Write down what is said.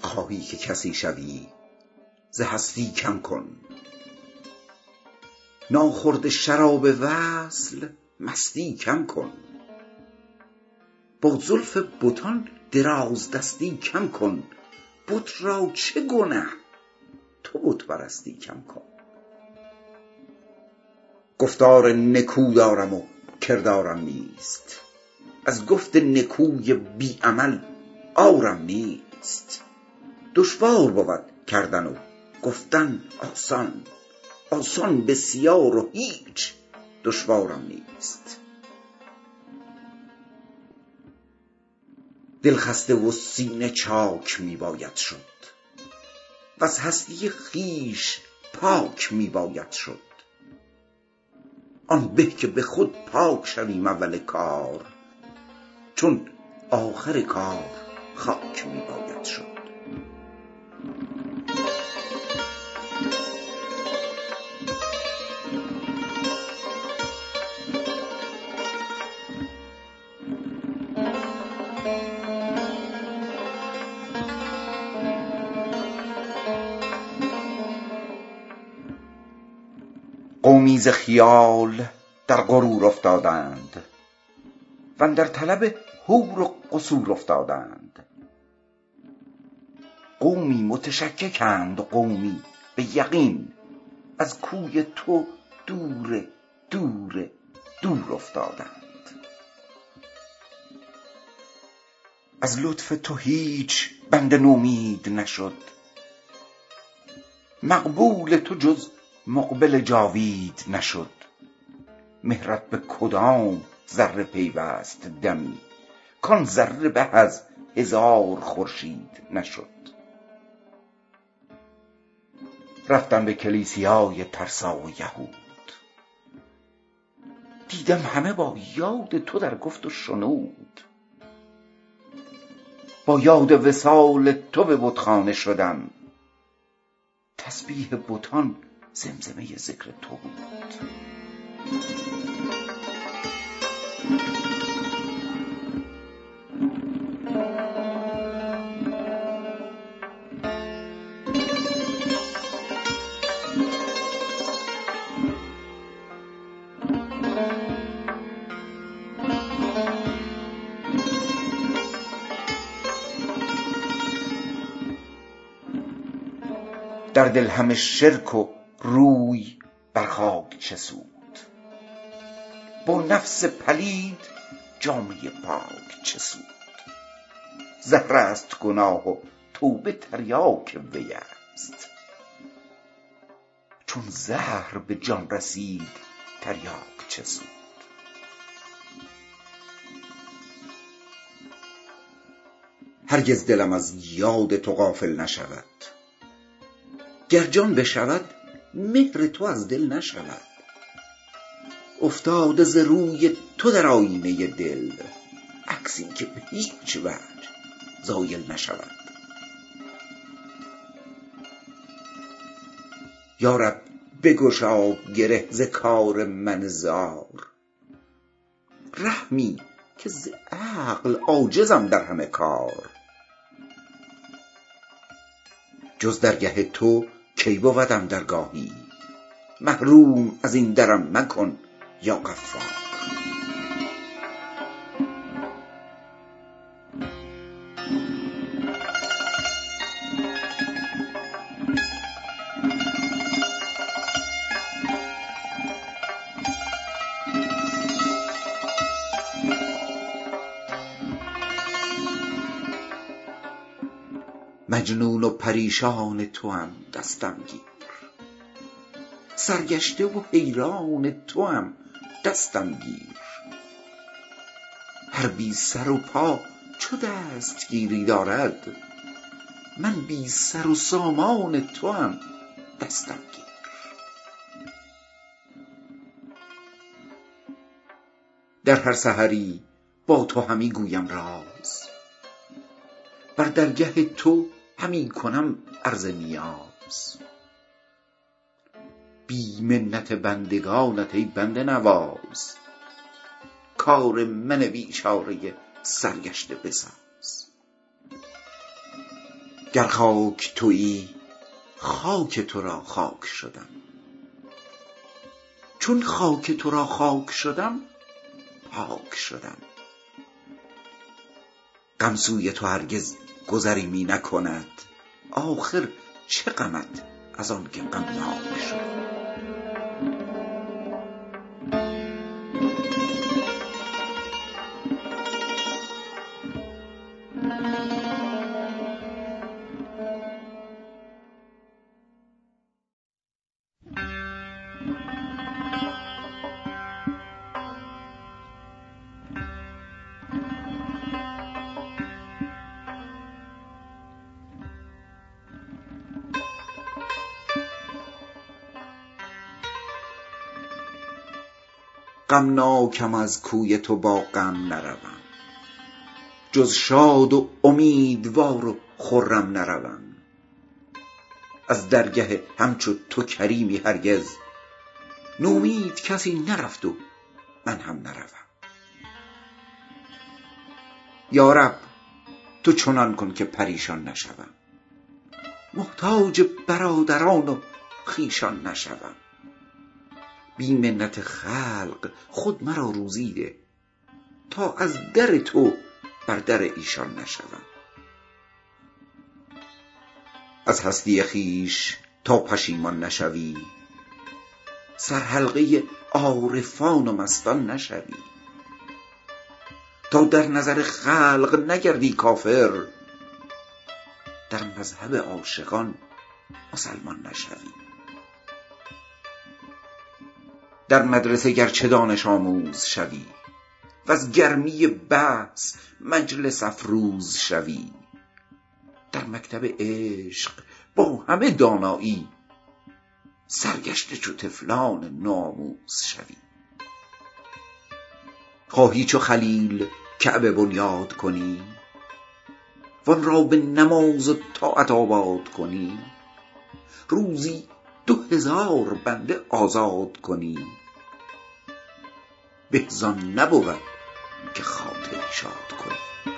خواهی که کسی شوی ز هستی کم کن، ناخورد شراب وصل مستی کم کن، با زلف بتان دراز دستی کم کن، بت را چه گنه تو بت پرستی کم کن. گفتار نکو دارم و کردارم نیست، از گفت نکوی بی عمل آرم نیست. دشوار بود کردن و گفتن آسان، آسان بسیار و هیچ دشوارم نیست. دلخسته و سینه چاک می باید شد، و از هستی خویش پاک می باید شد. آن به که به خود پاک شویم اول کار، چون آخر کار خاک می باید شد. قومی ز خیال در غرور افتادند، و اندر طلب حور و قصور افتادند. قومی متشککند، قومی به یقین از کوی تو دور دور دور افتادند. از لطف تو هیچ بنده نومید نشد، مقبول تو جز مقبل جاوید نشد. مهرت به کدام ذره پیوست دمی، کان ذره به از هزار خورشید نشد. رفتم به کلیسیای ترسا و یهود، دیدم همه با یاد تو در گفت و شنود. با یاد وصال تو به بتخانه شدم، تسبیح بتان زمزمه ذکر تو بود. در دل همه شرک و روی بر خاک چه سود، با نفس پلید جامه پاک چه سود. زهره است گناه و توبه تریاک وی است، چون زهر به جان رسید تریاک چه سود. هرگز دلم از یاد تو غافل نشود، گر جان بشود مهر تو از دل نشود. افتاده ز روی تو در آینه دل، عکسی که به هیچ وجه زایل نشود. یا رب بگشا گره ز کار من زار، رحمی که ز عقل عاجزم در همه کار. جز درگه تو کی بودم درگاهی، محروم از این درم مکن یا غفار. مجنون و پریشان تو هم دستم گیر، سرگشته و حیران تو هم دستم گیر. هر بی سر و پا چو دستگیری دارد، من بی سر و سامان تو هم دستم گیر. در هر سحری با تو همی گویم راز، بر درگه تو همی کنم عرض نیاز. بی منت بندگانت ای بنده نواز، کار من بیچاره سرگشته بساز. گر خاک تویی خاک تو را خاک شدم، چون خاک تو را خاک شدم پاک شدم. غم سوی تو هرگز گذری می نکند، آخر چه غمت از آن که غمناک شد. غمناکم از کوی تو با غم نروم، جز شاد و امیدوار و خرم نروم. از درگه همچو تو کریمی هرگز، نومید کسی نرفت و من هم نروم. یا رب تو چنان کن که پریشان نشوم، محتاج برادران و خویشان نشوم. بی منت خلق خود مرا روزی ده، تا از در تو بر در ایشان نشوم. از هستی خویش تا پشیمان نشوی، سرحلقه عارفان و مستان نشوی. تا در نظر خلق نگردی کافر، در مذهب عاشقان مسلمان نشوی. در مدرسه گرچه دانش آموز شوی، و از گرمی بحث مجلس افروز شوی. در مکتب عشق با همه دانایی، سرگشته چو طفلان نوآموز شوی. خواهی چو خلیل کعبه بنیاد کنی، وان را به نماز و طاعت آباد کنی. روزی 2000 بنده آزاد کنی، بهزان نبود که خاطری شاد کنی.